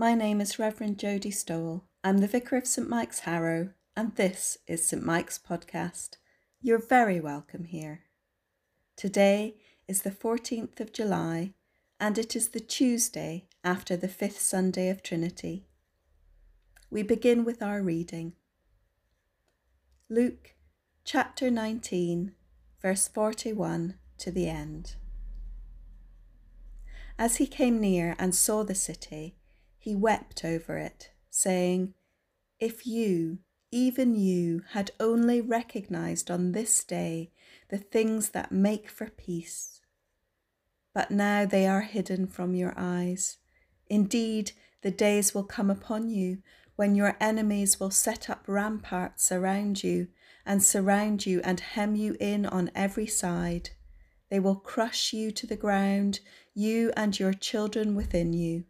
My name is Reverend Jodie Stowell. I'm the Vicar of St Mike's Harrow, and this is St Mike's Podcast. You're very welcome here. Today is the 14th of July, and it is the Tuesday after the fifth Sunday of Trinity. We begin with our reading. Luke chapter 19, verse 41 to the end. As he came near and saw the city, he wept over it, saying, "If you, even you, had only recognised on this day the things that make for peace. But now they are hidden from your eyes. Indeed, the days will come upon you when your enemies will set up ramparts around you and surround you and hem you in on every side. They will crush you to the ground, you and your children within you.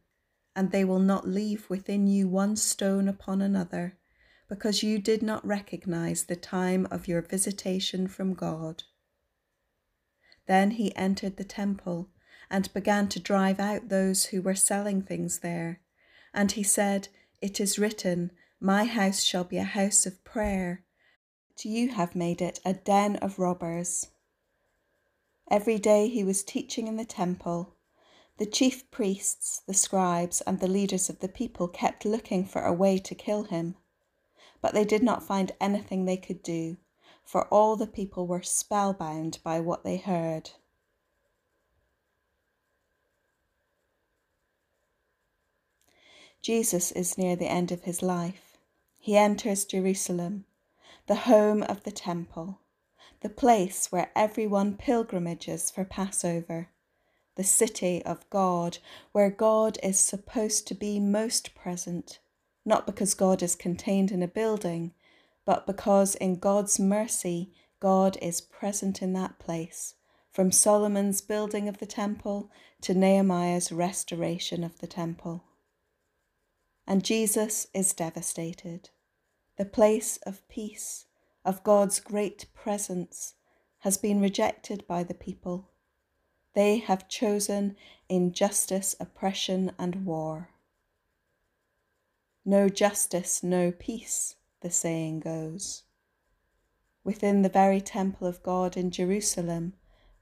And they will not leave within you one stone upon another, because you did not recognize the time of your visitation from God." Then he entered the temple and began to drive out those who were selling things there. And he said, "It is written, my house shall be a house of prayer, but you have made it a den of robbers." Every day he was teaching in the temple. The chief priests, the scribes, and the leaders of the people kept looking for a way to kill him, but they did not find anything they could do, for all the people were spellbound by what they heard. Jesus is near the end of his life. He enters Jerusalem, the home of the temple, the place where everyone pilgrimages for Passover. The city of God, where God is supposed to be most present, not because God is contained in a building, but because in God's mercy, God is present in that place, from Solomon's building of the temple to Nehemiah's restoration of the temple. And Jesus is devastated. The place of peace, of God's great presence, has been rejected by the people. They have chosen injustice, oppression, and war. No justice, no peace, the saying goes. Within the very temple of God in Jerusalem,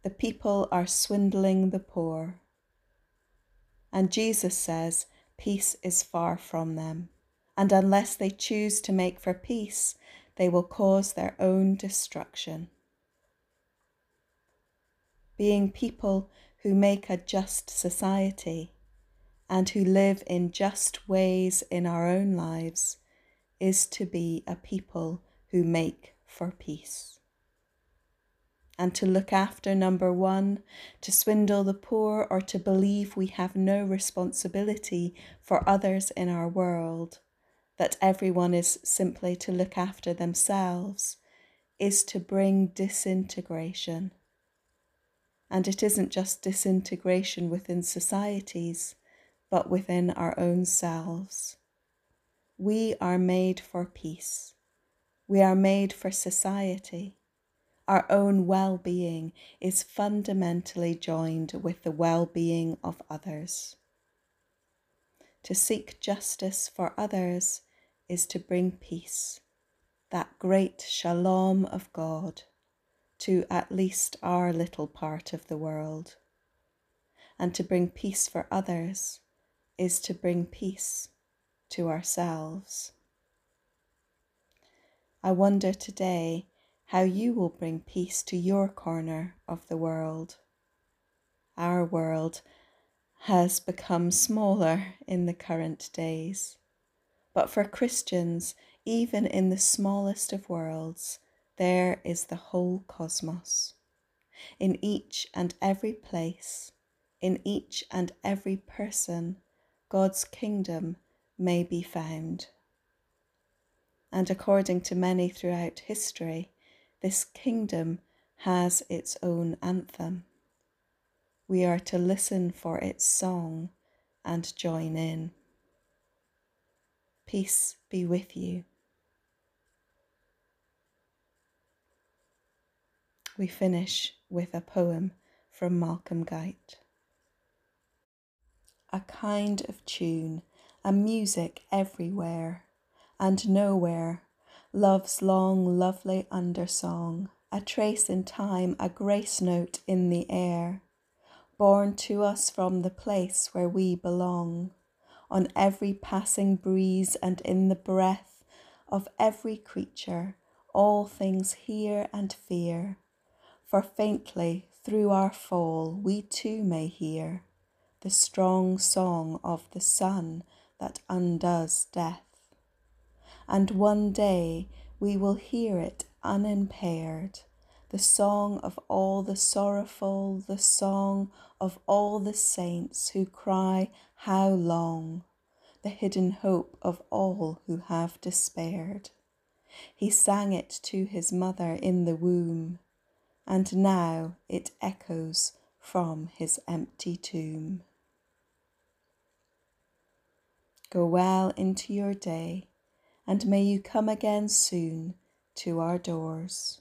the people are swindling the poor. And Jesus says, peace is far from them, and unless they choose to make for peace, they will cause their own destruction. Being people who make a just society and who live in just ways in our own lives is to be a people who make for peace. And to look after number one, to swindle the poor, or to believe we have no responsibility for others in our world, that everyone is simply to look after themselves, is to bring disintegration. And it isn't just disintegration within societies, but within our own selves. We are made for peace. We are made for society. Our own well-being is fundamentally joined with the well-being of others. To seek justice for others is to bring peace, that great shalom of God, to at least our little part of the world. And to bring peace for others is to bring peace to ourselves. I wonder today how you will bring peace to your corner of the world. Our world has become smaller in the current days, but for Christians, even in the smallest of worlds, there is the whole cosmos. In each and every place, in each and every person, God's kingdom may be found. And according to many throughout history, this kingdom has its own anthem. We are to listen for its song and join in. Peace be with you. We finish with a poem from Malcolm Guite. A kind of tune, and music everywhere, and nowhere, love's long, lovely undersong, a trace in time, a grace note in the air, borne to us from the place where we belong, on every passing breeze and in the breath of every creature, all things hear and fear, for faintly through our fall we too may hear the strong song of the sun that undoes death. And one day we will hear it unimpaired, the song of all the sorrowful, the song of all the saints who cry, how long? The hidden hope of all who have despaired. He sang it to his mother in the womb, and now it echoes from his empty tomb. Go well into your day, and may you come again soon to our doors.